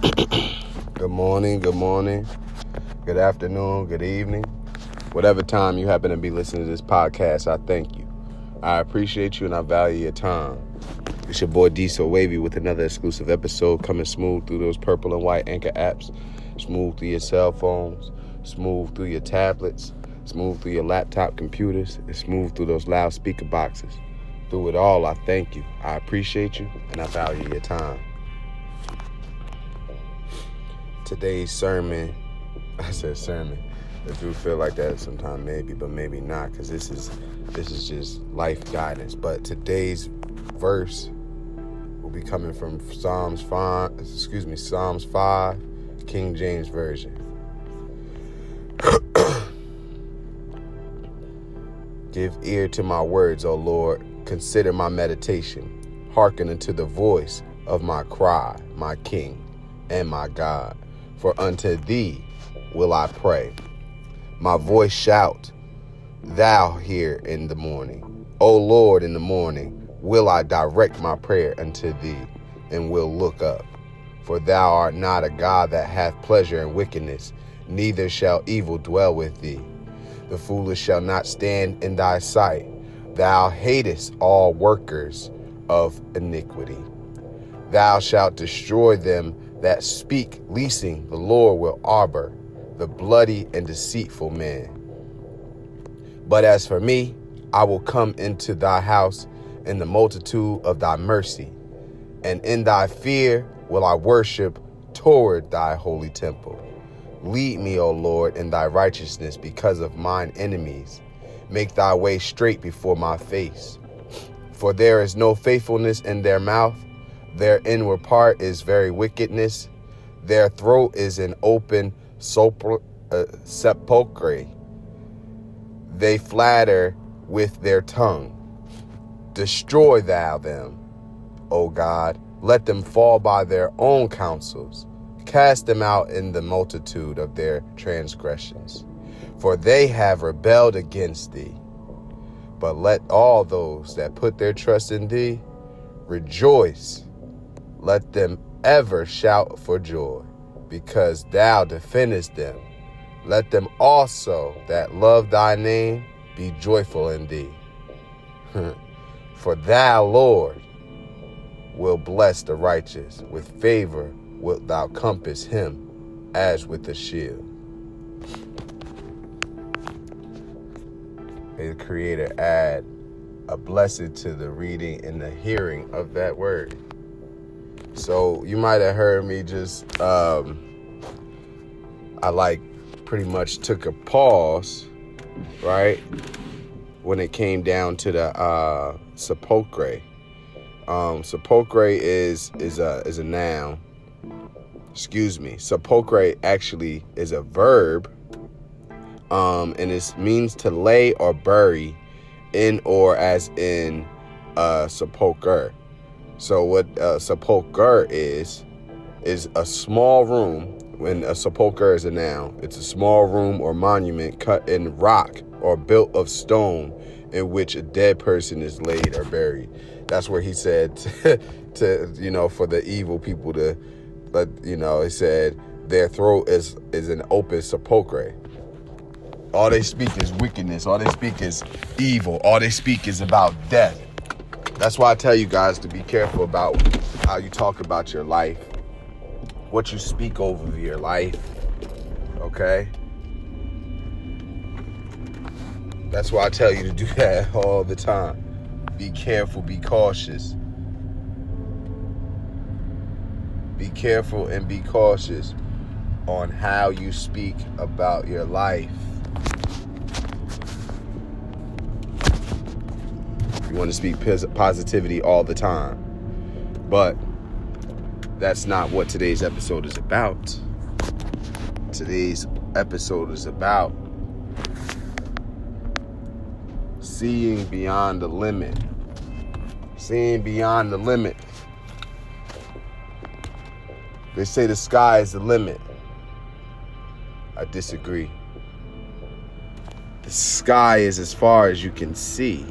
Good morning, good morning, good afternoon, good evening. Whatever time you happen to be listening to this podcast, I thank you. I appreciate you and I value your time. It's your boy Diesel Wavy with another exclusive episode coming smooth through those purple and white Anchor apps, smooth through your cell phones, smooth through your tablets, smooth through your laptop computers, and smooth through those loudspeaker boxes. Through it all, I thank you. I appreciate you and I value your time. Today's sermon, I said sermon. If you feel like that sometimes, maybe, but maybe not, because this is just life guidance. But today's verse will be coming from Psalms 5, King James Version. Give ear to my words, O Lord. Consider my meditation. Hearken unto the voice of my cry, my King and my God. For unto thee will I pray. My voice shout, thou hear in the morning. O Lord, in the morning will I direct my prayer unto thee, and will look up. For thou art not a God that hath pleasure in wickedness, neither shall evil dwell with thee. The foolish shall not stand in thy sight. Thou hatest all workers of iniquity. Thou shalt destroy them that speak leasing. The Lord will arbor the bloody and deceitful man. But as for me, I will come into thy house in the multitude of thy mercy, and in thy fear will I worship toward thy holy temple. Lead me, O Lord, in thy righteousness because of mine enemies. Make thy way straight before my face. For there is no faithfulness in their mouth. Their inward part is very wickedness. Their throat is an open sepulchre. They flatter with their tongue. Destroy thou them, O God. Let them fall by their own counsels. Cast them out in the multitude of their transgressions, for they have rebelled against thee. But let all those that put their trust in thee rejoice. Let them ever shout for joy, because thou defendest them. Let them also that love thy name be joyful in thee. For thou, Lord, will bless the righteous. With favor wilt thou compass him as with a shield. May the Creator add a blessing to the reading and the hearing of that word. So you might have heard me just, I pretty much took a pause, right? When it came down to the sepulchre. Sepulchre is a noun. Excuse me. Sepulchre actually is a verb. And it means to lay or bury in or as in sepulchre. So what a sepulchre is a small room. When a sepulchre is a noun, it's a small room or monument cut in rock or built of stone in which a dead person is laid or buried. That's where he said to for the evil people to, but he said their throat is an open sepulchre. All they speak is wickedness. All they speak is evil. All they speak is about death. That's why I tell you guys to be careful about how you talk about your life, what you speak over your life, okay? That's why I tell you to do that all the time. Be careful, be cautious. Be careful and be cautious on how you speak about your life. You want to speak positivity all the time. But that's not what today's episode is about. Today's episode is about seeing beyond the limit. Seeing beyond the limit. They say the sky is the limit. I disagree. The sky is as far as you can see.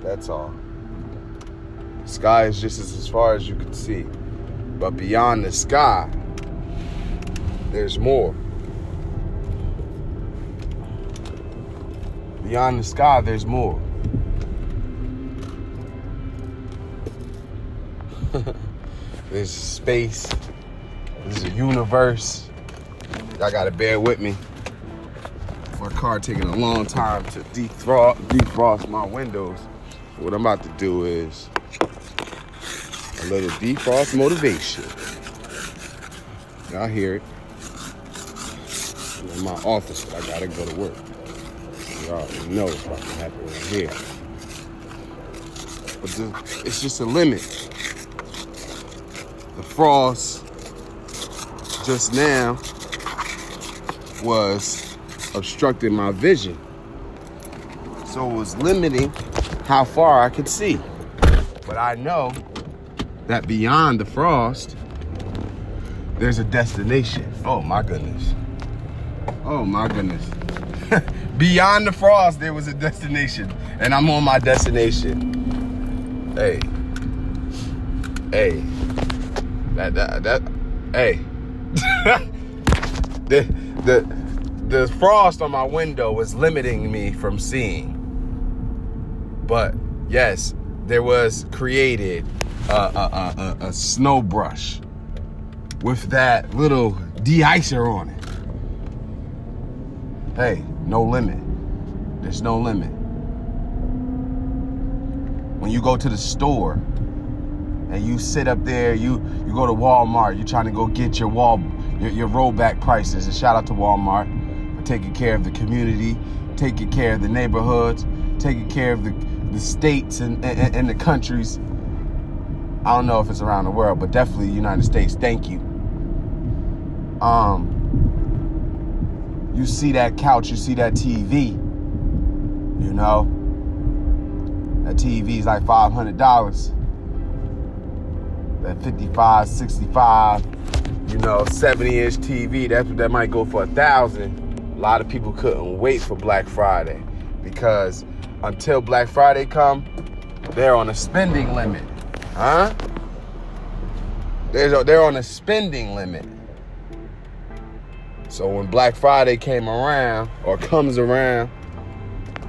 That's all. Sky is just as far as you can see. But beyond the sky, there's more. Beyond the sky, there's more. There's space. There's a universe. Y'all gotta bear with me. My car taking a long time to defrost my windows. So what I'm about to do is a little defrost motivation. Y'all hear it. I'm in my office, but I gotta go to work. Y'all already know what's about to happen right here. But it's just a limit. The frost just now was obstructing my vision. So it was limiting how far I could see. But I know that beyond the frost, there's a destination. Oh my goodness. Oh my goodness. Beyond the frost, there was a destination, and I'm on my destination. Hey, hey. The frost on my window was limiting me from seeing. But yes, there was created a snow brush with that little de-icer on it. Hey, no limit. There's no limit. When you go to the store and you sit up there, you go to Walmart, you're trying to go get your rollback prices. And shout out to Walmart for taking care of the community, taking care of the neighborhoods, taking care of the states and the countries. I don't know if it's around the world, but definitely the United States. Thank you. You see that couch, you see that TV, you know? That TV's like $500. That 55, 65, you know, 70-inch TV, that might go for $1,000. A lot of people couldn't wait for Black Friday because until Black Friday come, they're on a spending limit, huh? They're on a spending limit. So when Black Friday came around, or comes around,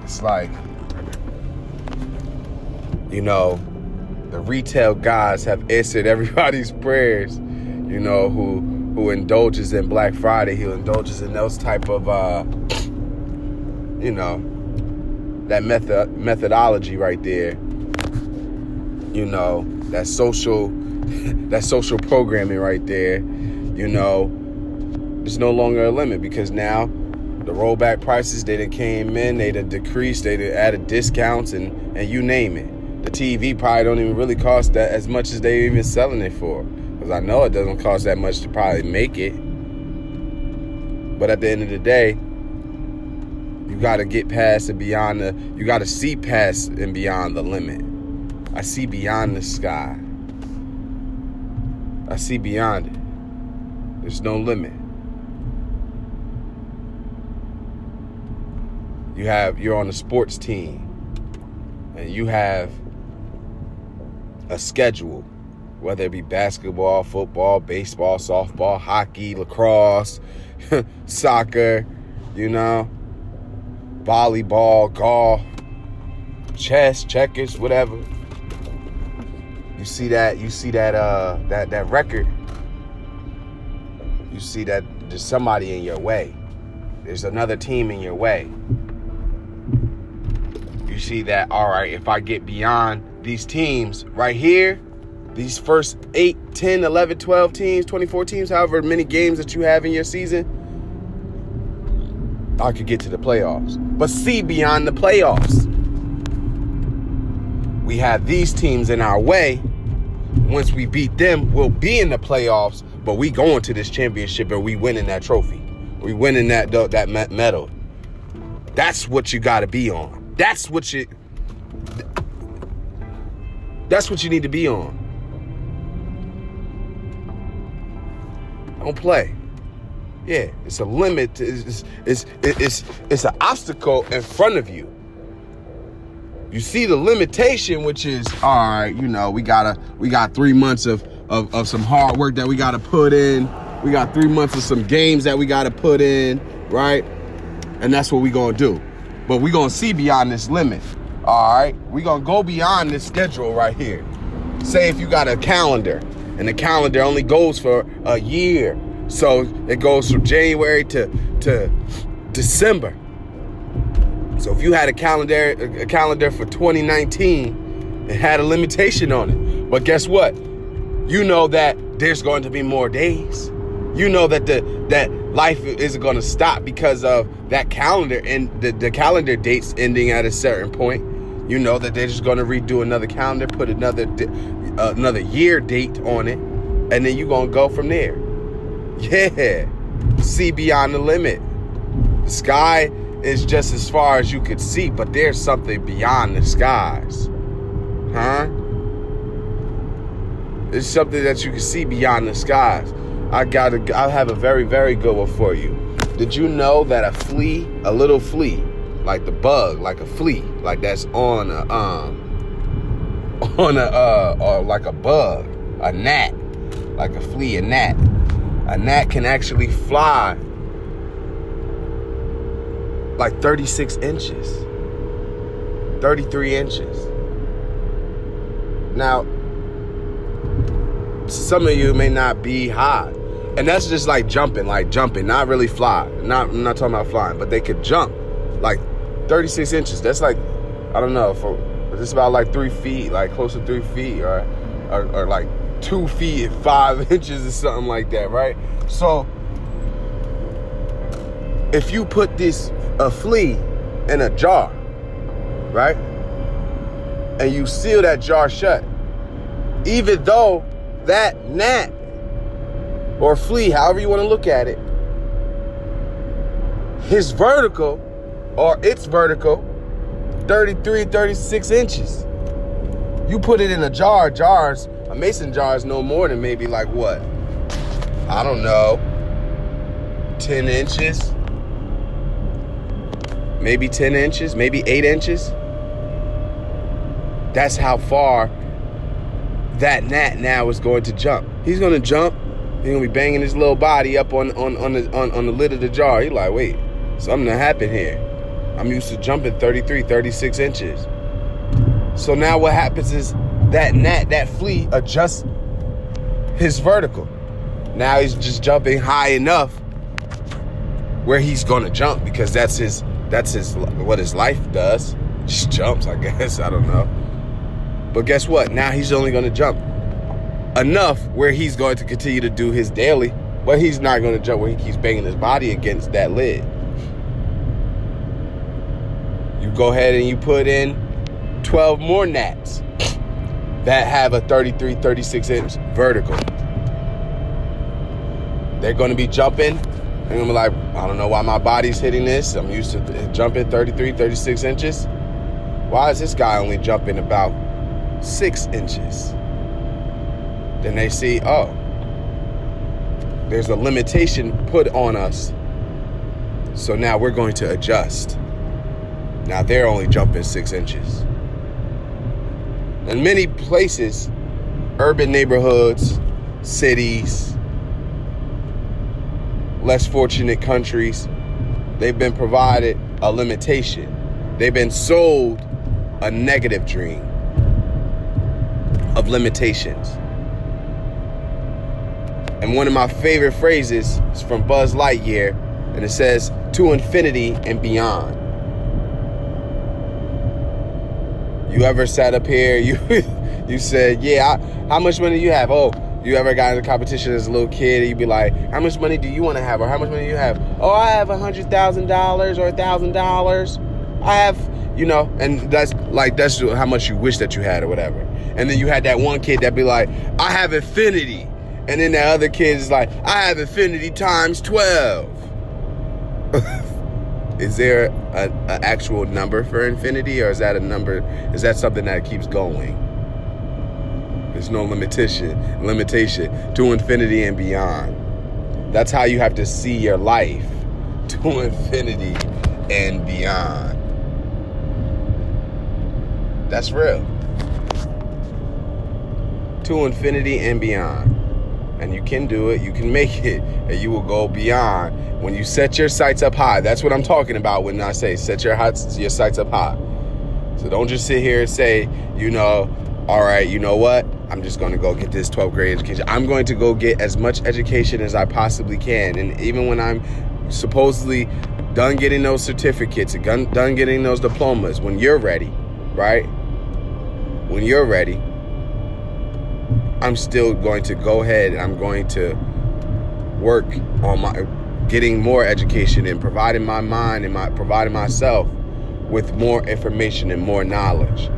it's like, you know, the retail guys have answered everybody's prayers, you know, who indulges in Black Friday, who indulges in those type of, you know, that methodology right there, you know, that social programming right there, you know. It's no longer a limit because now the rollback prices, they done came in, they done decreased, they done added discounts and you name it. The TV probably don't even really cost that as much as they even selling it for, because I know it doesn't cost that much to probably make it. But at the end of the day, you got to get past and beyond you got to see past and beyond the limit. I see beyond the sky. I see beyond it. There's no limit. You're on a sports team and you have a schedule, whether it be basketball, football, baseball, softball, hockey, lacrosse, soccer, you know, volleyball, golf, chess, checkers, whatever. You see that that record. You see that there's somebody in your way. There's another team in your way. You see that, all right, if I get beyond these teams right here, these first 8, 10, 11, 12 teams, 24 teams, however many games that you have in your season, I could get to the playoffs. But see beyond the playoffs. We have these teams in our way. Once we beat them, we'll be in the playoffs, but we going to this championship and we winning that trophy. We winning that medal. That's what you got to be on. That's what you need to be on. Don't play. Yeah, it's a limit. It's an obstacle in front of you. You see the limitation, which is, all right, you know, we got 3 months of some hard work that we got to put in. We got 3 months of some games that we got to put in, right? And that's what we going to do. But we going to see beyond this limit, all right? We going to go beyond this schedule right here. Say if you got a calendar, and the calendar only goes for a year. So it goes from January to December. So if you had a calendar for 2019, it had a limitation on it. But guess what? You know that there's going to be more days. You know that that life isn't going to stop because of that calendar and the calendar dates ending at a certain point. You know that they're just going to redo another calendar, put another year date on it, and then you're going to go from there. Yeah. See beyond the limit. The sky is just as far as you could see, but there's something beyond the skies. Huh? There's something that you can see beyond the skies. I'll have a very, very good one for you. Did you know that a little flea, like the bug, like a flea, like that's on a like a bug, a gnat, like a flea, a gnat. A gnat can actually fly like 36 inches, 33 inches. Now, some of you may not be high, and that's just like jumping, not really fly. I'm not talking about flying, but they could jump like 36 inches. That's like, I don't know, it's about like 3 feet, like close to 3 feet, or like 2 feet and 5 inches or something like that, right? So if you put a flea in a jar, right, and you seal that jar shut, even though that gnat or flea, however you want to look at it, his vertical or its vertical, 33, 36 inches. You put it in a jar. A mason jar is no more than maybe like what? I don't know, 10 inches? Maybe 10 inches? Maybe 8 inches? That's how far that gnat now is going to jump. He's going to jump. He's going to be banging his little body up on the lid of the jar. He's like, wait, something happened here. I'm used to jumping 33, 36 inches. So now what happens is that gnat, that flea, adjusts his vertical. Now he's just jumping high enough where he's gonna jump, because that's his what his life does. Just jumps, I guess. I don't know. But guess what? Now he's only gonna jump enough where he's going to continue to do his daily, but he's not gonna jump where he keeps banging his body against that lid. You go ahead and you put in 12 more gnats that have a 33, 36 inch vertical. They're going to be jumping. They're going to be like, I don't know why my body's hitting this. I'm used to jumping 33, 36 inches. Why is this guy only jumping about 6 inches? Then they see, oh, there's a limitation put on us. So now we're going to adjust. Now they're only jumping 6 inches. In many places, urban neighborhoods, cities, less fortunate countries, they've been provided a limitation. They've been sold a negative dream of limitations. And one of my favorite phrases is from Buzz Lightyear, and it says, "To infinity and beyond." You ever sat up here, you said, yeah, how much money do you have? Oh, you ever got in a competition as a little kid, and you'd be like, how much money do you want to have? Or how much money do you have? Oh, I have $100,000 or $1,000. I have, you know, and that's how much you wish that you had or whatever. And then you had that one kid that'd be like, I have infinity. And then that other kid is like, I have infinity times 12. Is there an actual number for infinity, or is that a number? Is that something that keeps going? There's no limitation to infinity and beyond. That's how you have to see your life, to infinity and beyond. That's real. To infinity and beyond. And you can do it, you can make it, and you will go beyond when you set your sights up high. That's what I'm talking about when I say set your sights up high. So don't just sit here and say, you know, all right, you know what? I'm just going to go get this 12th grade education. I'm going to go get as much education as I possibly can. And even when I'm supposedly done getting those certificates, done getting those diplomas, when you're ready, right? When you're ready, I'm still going to go ahead and I'm going to work on my getting more education and providing my mind and providing myself with more information and more knowledge.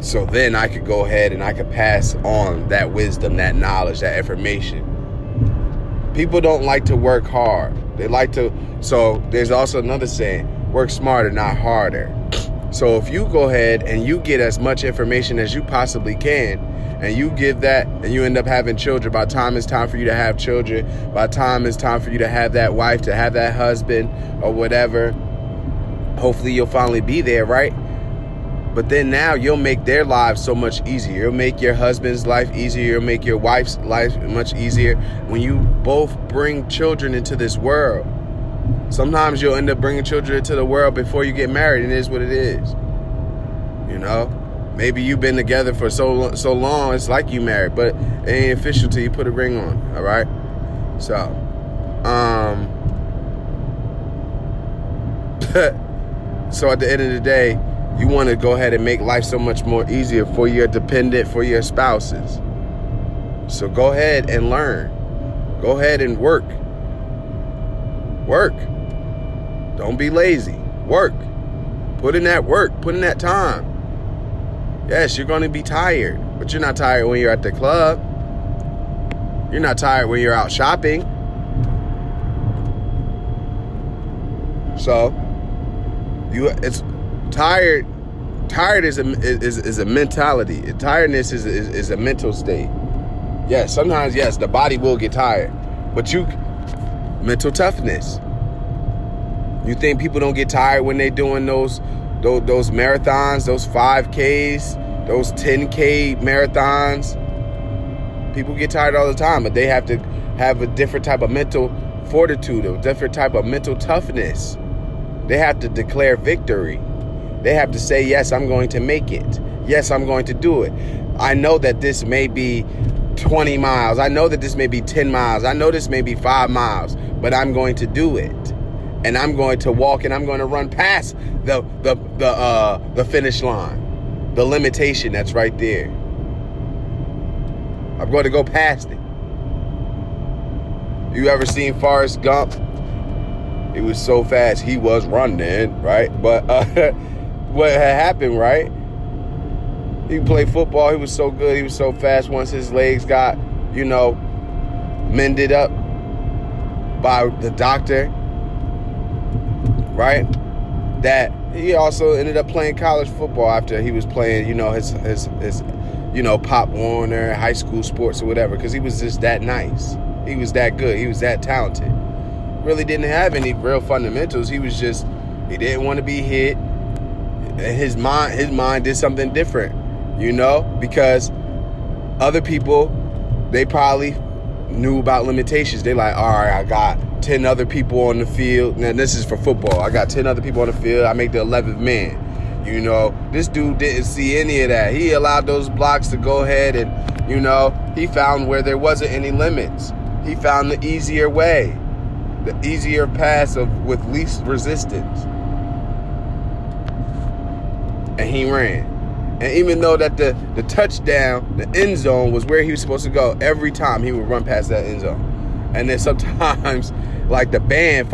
So then I could go ahead and I could pass on that wisdom, that knowledge, that information. People don't like to work hard. They like to, so there's also another saying, work smarter, not harder. So if you go ahead and you get as much information as you possibly can, and you give that, and you end up having children, by the time it's time for you to have children, by the time it's time for you to have that wife, to have that husband, or whatever, hopefully you'll finally be there, right? But then now you'll make their lives so much easier. You'll make your husband's life easier. You'll make your wife's life much easier. When you both bring children into this world, sometimes you'll end up bringing children into the world before you get married, and it is what it is. You know? Maybe you've been together for so long, it's like you married, but it ain't official till you put a ring on, all right? So, so at the end of the day, you want to go ahead and make life so much more easier for your dependent, for your spouses. So go ahead and learn. Go ahead and work. Work. Don't be lazy. Work. Put in that work. Put in that time. Yes, you're going to be tired, but you're not tired when you're at the club. You're not tired when you're out shopping. So, it's tired. Tired is a mentality. Tiredness is a mental state. Yes, sometimes yes, the body will get tired, but you. Mental toughness. You think people don't get tired when they doing those marathons, those 5Ks, those 10K marathons? People get tired all the time, but they have to have a different type of mental fortitude, a different type of mental toughness. They have to declare victory. They have to say, yes, I'm going to make it. Yes, I'm going to do it. I know that this may be 20 miles. I know that this may be 10 miles. I know this may be 5 miles, but I'm going to do it. And I'm going to walk and I'm going to run past the finish line, the limitation that's right there. I'm going to go past it. You ever seen Forrest Gump? He was so fast. He was running, right? But what had happened, right? He played football. He was so good. He was so fast. Once his legs got, you know, mended up by the doctor, right? That he also ended up playing college football after he was playing, you know, his you know, Pop Warner, high school sports or whatever, because he was just that nice. He was that good. He was that talented. Really didn't have any real fundamentals. He was just, he didn't want to be hit. His mind did something different. You know, because other people, they probably knew about limitations. They like, all right, I got 10 other people on the field. Now, this is for football. I got 10 other people on the field. I make the 11th man. You know, this dude didn't see any of that. He allowed those blocks to go ahead and, you know, he found where there wasn't any limits. He found the easier way, the easier pass with least resistance. And he ran. And even though that the touchdown, the end zone, was where he was supposed to go, every time he would run past that end zone. And then sometimes, like the band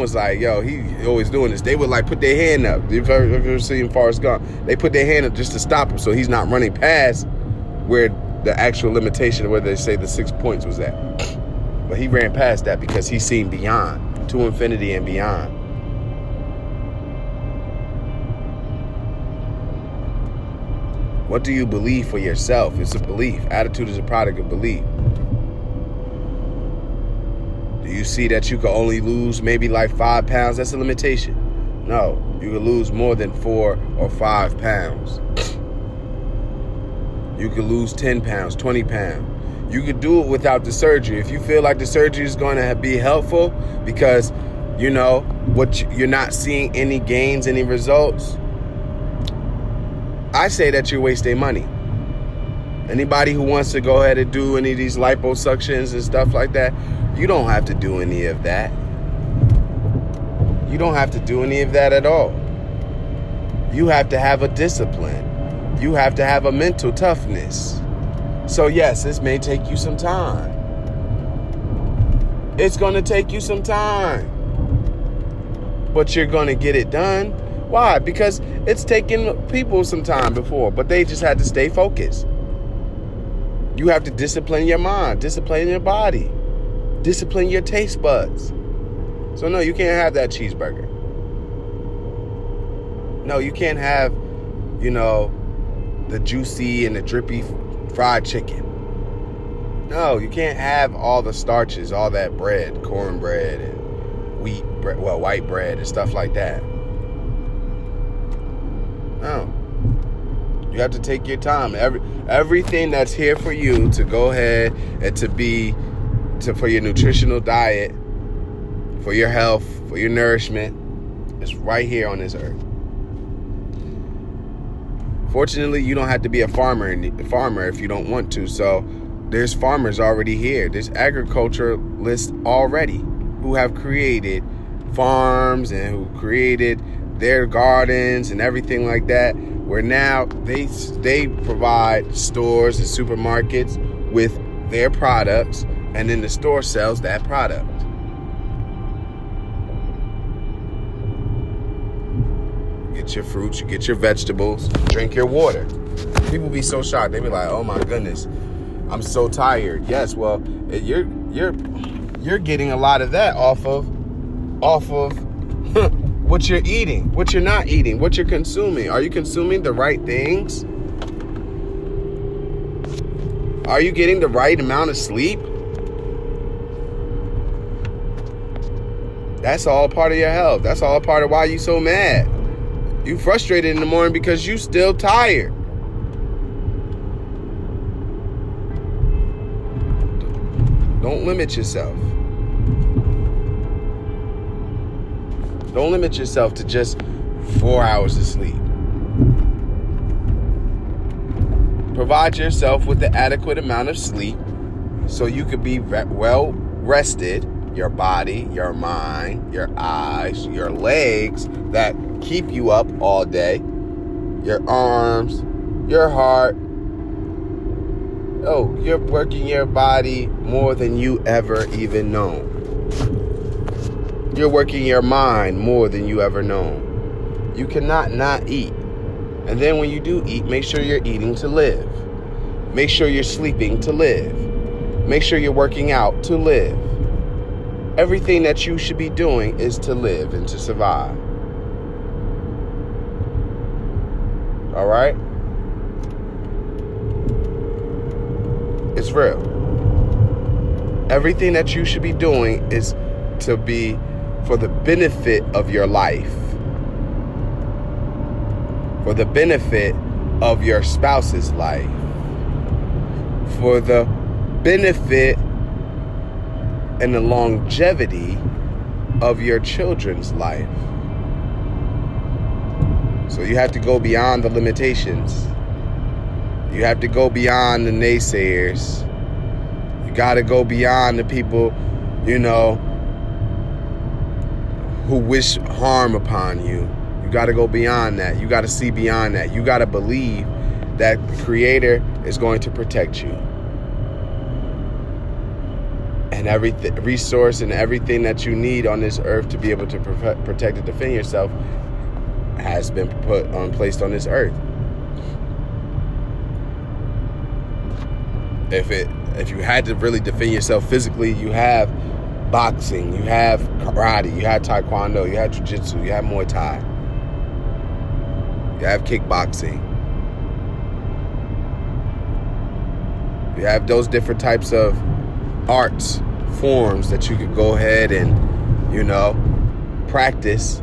was like, yo, he always doing this. They would like put their hand up. If you've ever seen Forrest Gump, they put their hand up just to stop him so he's not running past where the actual limitation, where they say the 6 points was at. But he ran past that because he seen beyond, to infinity and beyond. What do you believe for yourself? It's a belief. Attitude is a product of belief. Do you see that you can only lose maybe like 5 pounds? That's a limitation. No, you can lose more than 4 or 5 pounds. You could lose 10 pounds, 20 pounds. You could do it without the surgery. If you feel like the surgery is going to be helpful because, you know, what you're not seeing any gains, any results, I say that you're wasting money. Anybody who wants to go ahead and do any of these liposuctions and stuff like that, you don't have to do any of that. You don't have to do any of that at all. You have to have a discipline. You have to have a mental toughness. So yes, this may take you some time. It's going to take you some time. But you're going to get it done. Why? Because it's taken people some time before, but they just had to stay focused. You have to discipline your mind, discipline your body, discipline your taste buds. So no, you can't have that cheeseburger. No, you can't have, you know, the juicy and the drippy fried chicken. No, you can't have all the starches, all that bread, cornbread and wheat bread, well, white bread and stuff like that. No. You have to take your time. Everything that's here for you to go ahead and for your nutritional diet, for your health, for your nourishment, it's right here on this earth. Fortunately, you don't have to be a farmer if you don't want to. So there's farmers already here. There's agriculturalists already who have created farms and who created their gardens and everything like that, where now they provide stores and supermarkets with their products, and then the store sells that product. Your fruits, you get your vegetables, drink your water. People be so shocked. They be like, "Oh my goodness, I'm so tired." Yes, well, you're getting a lot of that off of what you're eating, what you're not eating, what you're consuming. Are you consuming the right things? Are you getting the right amount of sleep? That's all part of your health. That's all part of why you're so mad. You frustrated in the morning because you still tired. Don't limit yourself. Don't limit yourself to just 4 hours of sleep. Provide yourself with the adequate amount of sleep so you could be well rested. Your body, your mind, your eyes, your legs that keep you up all day, your arms, your heart. Oh, you're working your body more than you ever even known. You're working your mind more than you ever known. You cannot not eat. And then when you do eat, make sure you're eating to live. Make sure you're sleeping to live. Make sure you're working out to live. Everything that you should be doing is to live and to survive. All right? It's real. Everything that you should be doing is to be for the benefit of your life, for the benefit of your spouse's life, for the benefit and the longevity of your children's life. So you have to go beyond the limitations. You have to go beyond the naysayers. You got to go beyond the people, you know, who wish harm upon you. You got to go beyond that. You got to see beyond that. You got to believe that the Creator is going to protect you. And every resource and everything that you need on this earth to be able to protect and defend yourself has been placed on this earth. If you had to really defend yourself physically, you have boxing, you have karate, you have taekwondo, you have jiu-jitsu, you have Muay Thai, you have kickboxing, you have those different types of arts forms that you could go ahead and, you know, practice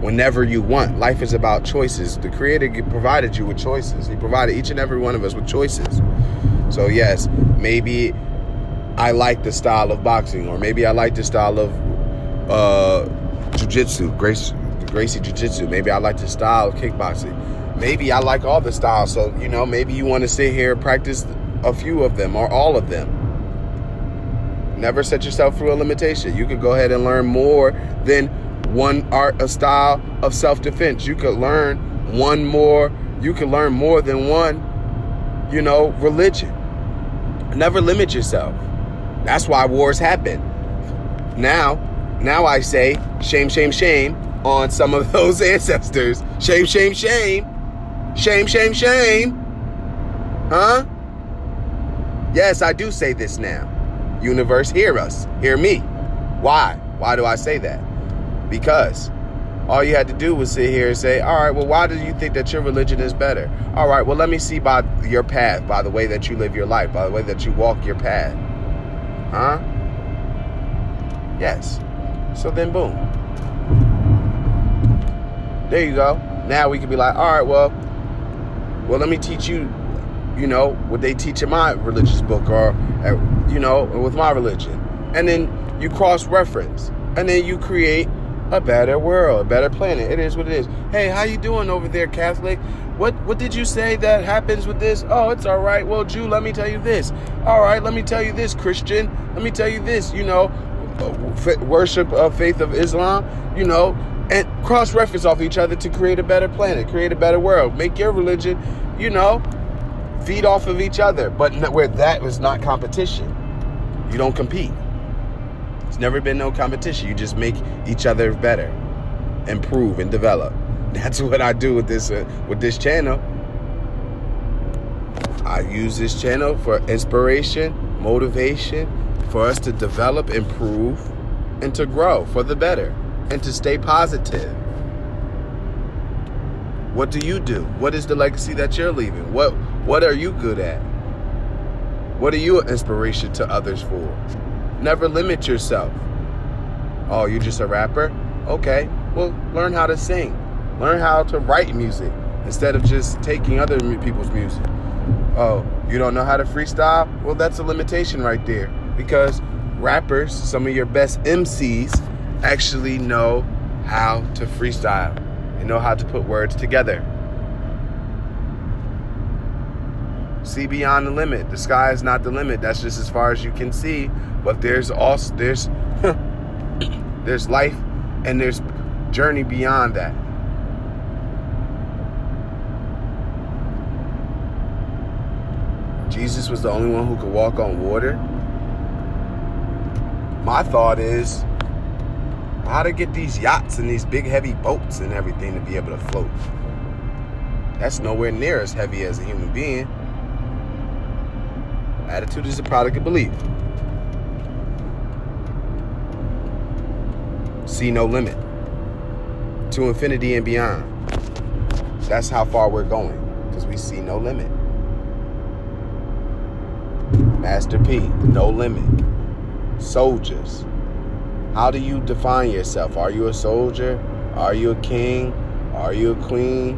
whenever you want. Life is about choices. The Creator provided you with choices. He provided each and every one of us with choices. So yes, maybe I like the style of boxing, or maybe I like the style of jiu-jitsu, Gracie jiu-jitsu. Maybe I like the style of kickboxing. Maybe I like all the styles. So, you know, maybe you want to sit here and practice a few of them or all of them. Never set yourself through a limitation. You could go ahead and learn more than one art, a style of self-defense. You could learn one more. You could learn more than one, you know, religion. Never limit yourself. That's why wars happen. Now I say shame, shame, shame on some of those ancestors. Shame, shame, shame. Shame, shame, shame. Huh? Yes, I do say this now. Universe, hear us. Hear me. Why? Why do I say that? Because all you had to do was sit here and say, all right, well, why do you think that your religion is better? All right, well, let me see by your path, by the way that you live your life, by the way that you walk your path. Huh? Yes. So then, boom. There you go. Now we can be like, all right, well, let me teach you, you know, what they teach in my religious book, or, you know, with my religion. And then you cross-reference. And then you create a better world, a better planet. It is what it is. Hey, how you doing over there, Catholic? What did you say that happens with this? Oh, it's all right. Well, Jew, let me tell you this. All right, let me tell you this, Christian. Let me tell you this, you know, worship of faith of Islam, you know, and cross-reference off each other to create a better planet, create a better world. Make your religion, you know, feed off of each other, but where that was not competition. You don't compete. It's never been no competition. You just make each other better, improve and develop. That's what I do with this channel. I use this channel for inspiration, motivation, for us to develop, improve, and to grow for the better, and to stay positive. What do you do? What is the legacy that you're leaving? What are you good at? What are you an inspiration to others for? Never limit yourself. Oh, you're just a rapper? Okay, well, learn how to sing. Learn how to write music instead of just taking other people's music. Oh, you don't know how to freestyle? Well, that's a limitation right there, because rappers, some of your best MCs, actually know how to freestyle and know how to put words together. See beyond the limit. The sky is not the limit. That's just as far as you can see. But there's also there's life and there's journey beyond that. Jesus was the only one who could walk on water. My thought is, how to get these yachts and these big heavy boats and everything to be able to float? That's nowhere near as heavy as a human being. Attitude is a product of belief. See no limit. To infinity and beyond. That's how far we're going, because we see no limit. Master P, no limit. Soldiers. How do you define yourself? Are you a soldier? Are you a king? Are you a queen?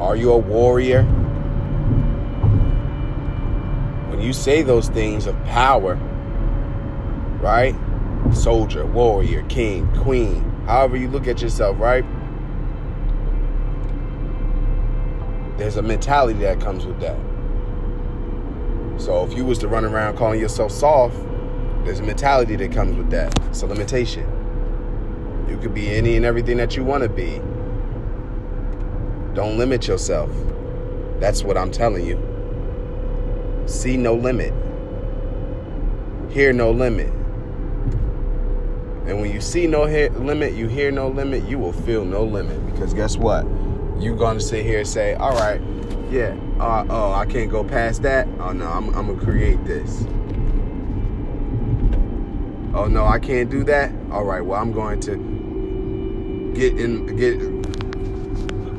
Are you a warrior? When you say those things of power, right? Soldier, warrior, king, queen, however you look at yourself, right? There's a mentality that comes with that. So if you was to run around calling yourself soft, there's a mentality that comes with that. It's a limitation. You could be any and everything that you want to be. Don't limit yourself. That's what I'm telling you. See no limit. Hear no limit. And when you see no limit, you hear no limit, you will feel no limit. Because guess what? You're going to sit here and say, all right, yeah, oh, I can't go past that. Oh, no, I'm going to create this. Oh, no, I can't do that. All right, well, I'm going to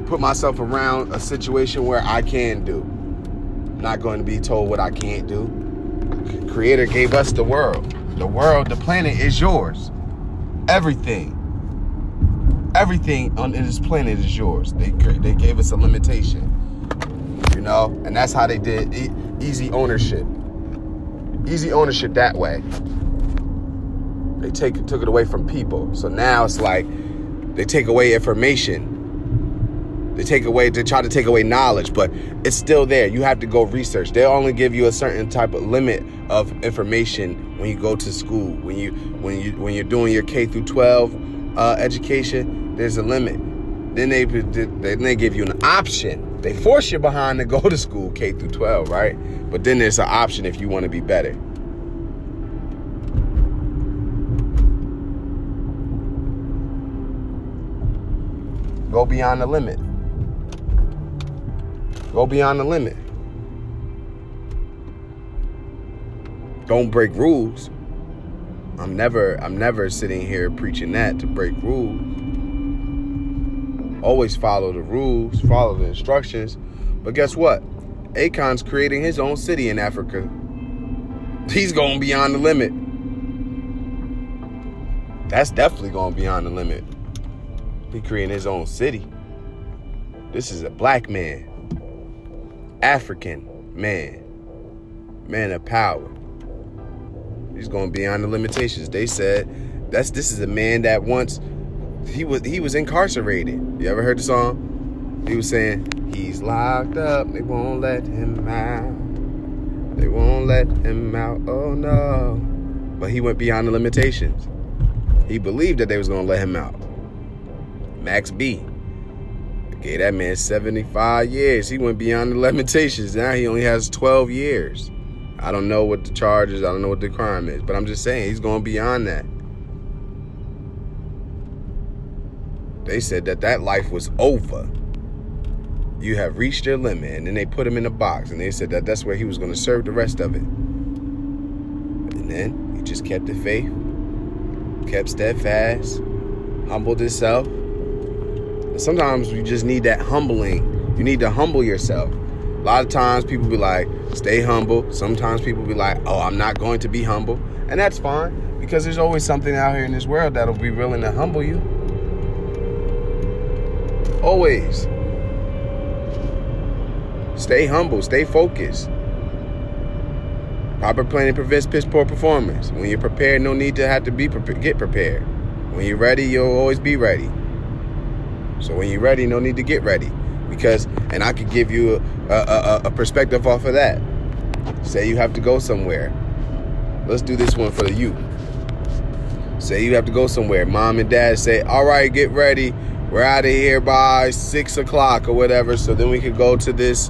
put myself around a situation where I can do. Not going to be told what I can't do. The Creator gave us the world. The world, the planet is yours. Everything on this planet is yours. They gave us a limitation, you know, and that's how they did easy ownership. Easy ownership that way. They took it away from people. So now it's like they take away information. They try to take away knowledge, but it's still there. You have to go research. They only give you a certain type of limit of information when you go to school. When you're doing your K through 12 education, there's a limit. Then they give you an option. They force you behind to go to school K through 12, right? But then there's an option if you want to be better. Go beyond the limit. Go beyond the limit. Don't break rules. I'm never sitting here preaching that to break rules. Always follow the rules, follow the instructions. But guess what? Akon's creating his own city in Africa. He's going beyond the limit. That's definitely going beyond the limit. He's creating his own city. This is a black man. African man. Man of power. He's going beyond the limitations. They said this is a man that once... He was incarcerated. You ever heard the song? He was saying, he's locked up. They won't let him out. They won't let him out. Oh, no. But he went beyond the limitations. He believed that they was going to let him out. Max B. Okay, that man 75 years. He went beyond the limitations. Now he only has 12 years. I don't know what the charge is. I don't know what the crime is. But I'm just saying, he's going beyond that. They said that life was over. You have reached your limit. And then they put him in a box. And they said that's where he was going to serve the rest of it. And then he just kept the faith. Kept steadfast. Humbled himself. And sometimes you just need that humbling. You need to humble yourself. A lot of times people be like, stay humble. Sometimes people be like, oh, I'm not going to be humble. And that's fine. Because there's always something out here in this world that'll be willing to humble you. Always. Stay humble. Stay focused. Proper planning prevents piss poor performance. When you're prepared, no need to have to get prepared. When you're ready, you'll always be ready. So when you're ready, no need to get ready. Because, and I could give you a perspective off of that. Say you have to go somewhere. Let's do this one for the youth. Say you have to go somewhere. Mom and dad say, all right, get ready. We're out of here by 6 o'clock or whatever, so then we could go to this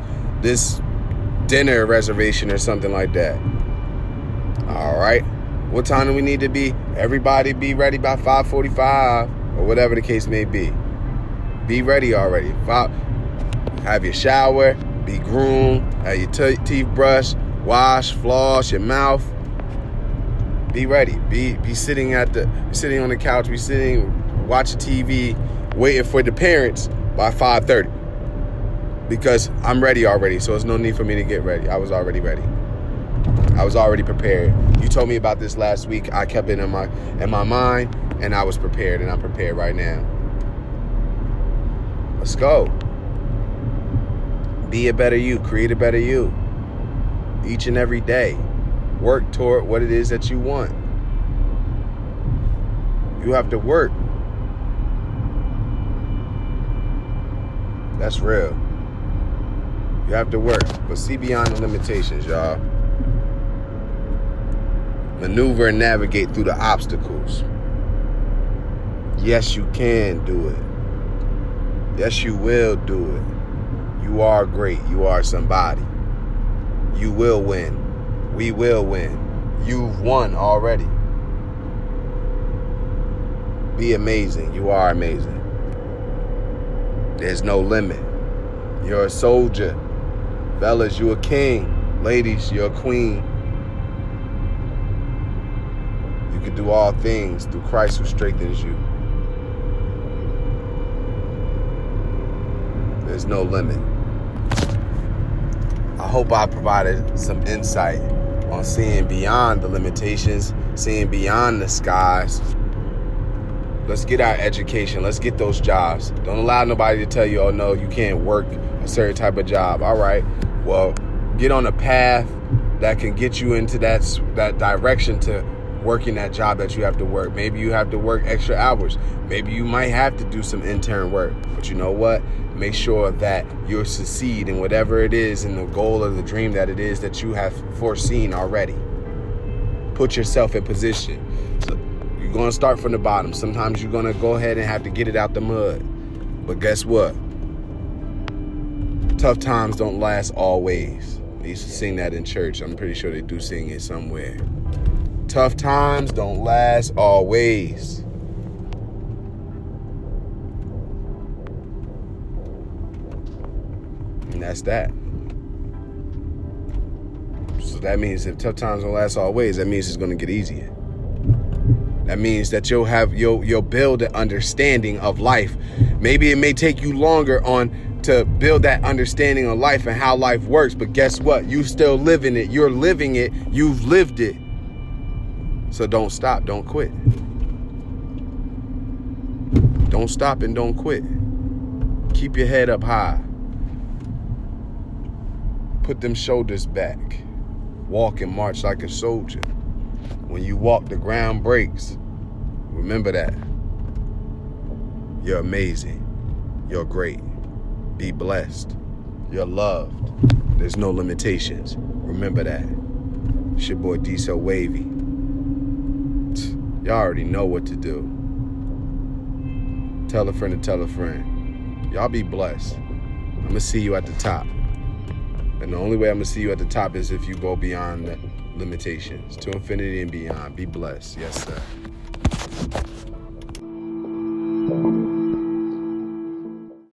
dinner reservation or something like that. All right. What time do we need to be? Everybody be ready by 5:45 or whatever the case may be. Be ready already. Have your shower, be groomed, have your teeth brushed, wash, floss your mouth. Be ready. Be sitting on the couch. Be sitting, watch TV. Waiting for the parents by 5:30 because I'm ready already, so there's no need for me to get ready. I was already ready. I was already prepared. You told me about this last week. I kept it in my mind, and I was prepared, and I'm prepared right now. Let's go. Be a better you. Create a better you. Each and every day. Work toward what it is that you want. You have to work. That's real. You have to work. But see beyond the limitations, y'all. Maneuver and navigate through the obstacles. Yes, you can do it. Yes, you will do it. You are great. You are somebody. You will win. We will win. You've won already. Be amazing. You are amazing. There's no limit. You're a soldier. Fellas, you're a king. Ladies, you're a queen. You can do all things through Christ who strengthens you. There's no limit. I hope I provided some insight on seeing beyond the limitations, seeing beyond the skies, Let's get our education. Let's get those jobs. Don't allow nobody to tell you, oh, no, you can't work a certain type of job. All right. Well, get on a path that can get you into that direction to working that job that you have to work. Maybe you have to work extra hours. Maybe you might have to do some intern work. But you know what? Make sure that you'll succeed in whatever it is and the goal or the dream that it is that you have foreseen already. Put yourself in position. So you're going to start from the bottom. Sometimes you're going to go ahead and have to get it out the mud. But guess what? Tough times don't last always. They used to sing that in church. I'm pretty sure they do sing it somewhere. Tough times don't last always. And that's that. So that means if tough times don't last always, that means it's going to get easier. That means that you'll build an understanding of life. Maybe it may take you longer to build that understanding of life and how life works, but guess what? You still living it. You're living it. You've lived it. So don't stop, don't quit. Don't stop and don't quit. Keep your head up high. Put them shoulders back. Walk and march like a soldier. When you walk, the ground breaks. Remember that. You're amazing. You're great. Be blessed. You're loved. There's no limitations. Remember that. It's your boy Diesel Wavy. Y'all already know what to do. Tell a friend to tell a friend. Y'all be blessed. I'm going to see you at the top. And the only way I'm going to see you at the top is if you go beyond the limitations. To infinity and beyond. Be blessed. Yes, sir.